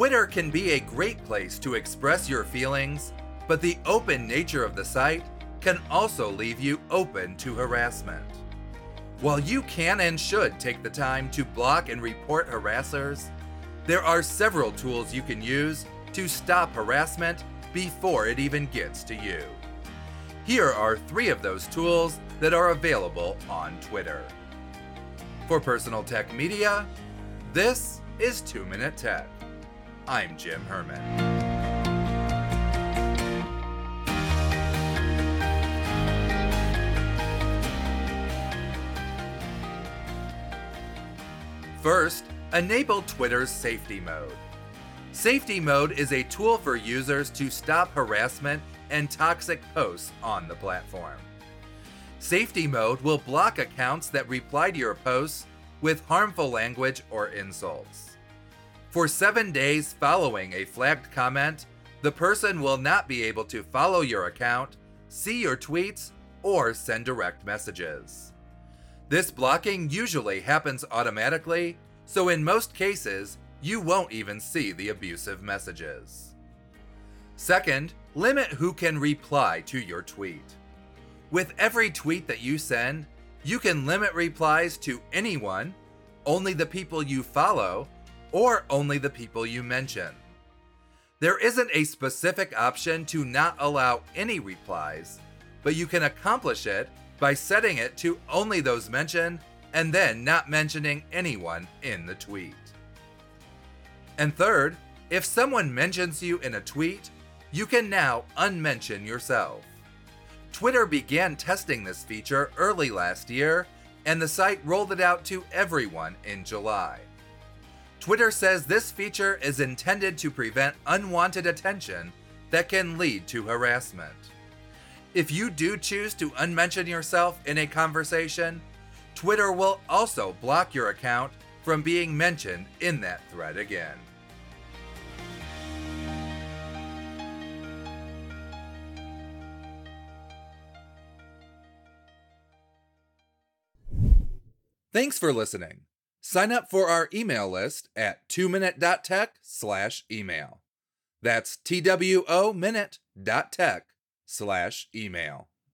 Twitter can be a great place to express your feelings, but the open nature of the site can also leave you open to harassment. While you can and should take the time to block and report harassers, there are several tools you can use to stop harassment before it even gets to you. Here are 3 of those tools that are available on Twitter. For Personal Tech Media, this is 2 Minute Tech. I'm Jim Herman. First, enable Twitter's safety mode. Safety mode is a tool for users to stop harassment and toxic posts on the platform. Safety mode will block accounts that reply to your posts with harmful language or insults. For 7 days following a flagged comment, the person will not be able to follow your account, see your tweets, or send direct messages. This blocking usually happens automatically, so in most cases, you won't even see the abusive messages. Second, limit who can reply to your tweet. With every tweet that you send, you can limit replies to anyone, only the people you follow, or only the people you mention. There isn't a specific option to not allow any replies, but you can accomplish it by setting it to only those mentioned and then not mentioning anyone in the tweet. And third, if someone mentions you in a tweet, you can now unmention yourself. Twitter began testing this feature early last year, and the site rolled it out to everyone in July. Twitter says this feature is intended to prevent unwanted attention that can lead to harassment. If you do choose to unmention yourself in a conversation, Twitter will also block your account from being mentioned in that thread again. Thanks for listening. Sign up for our email list at 2minute.tech/email. That's TWOminute.tech/email.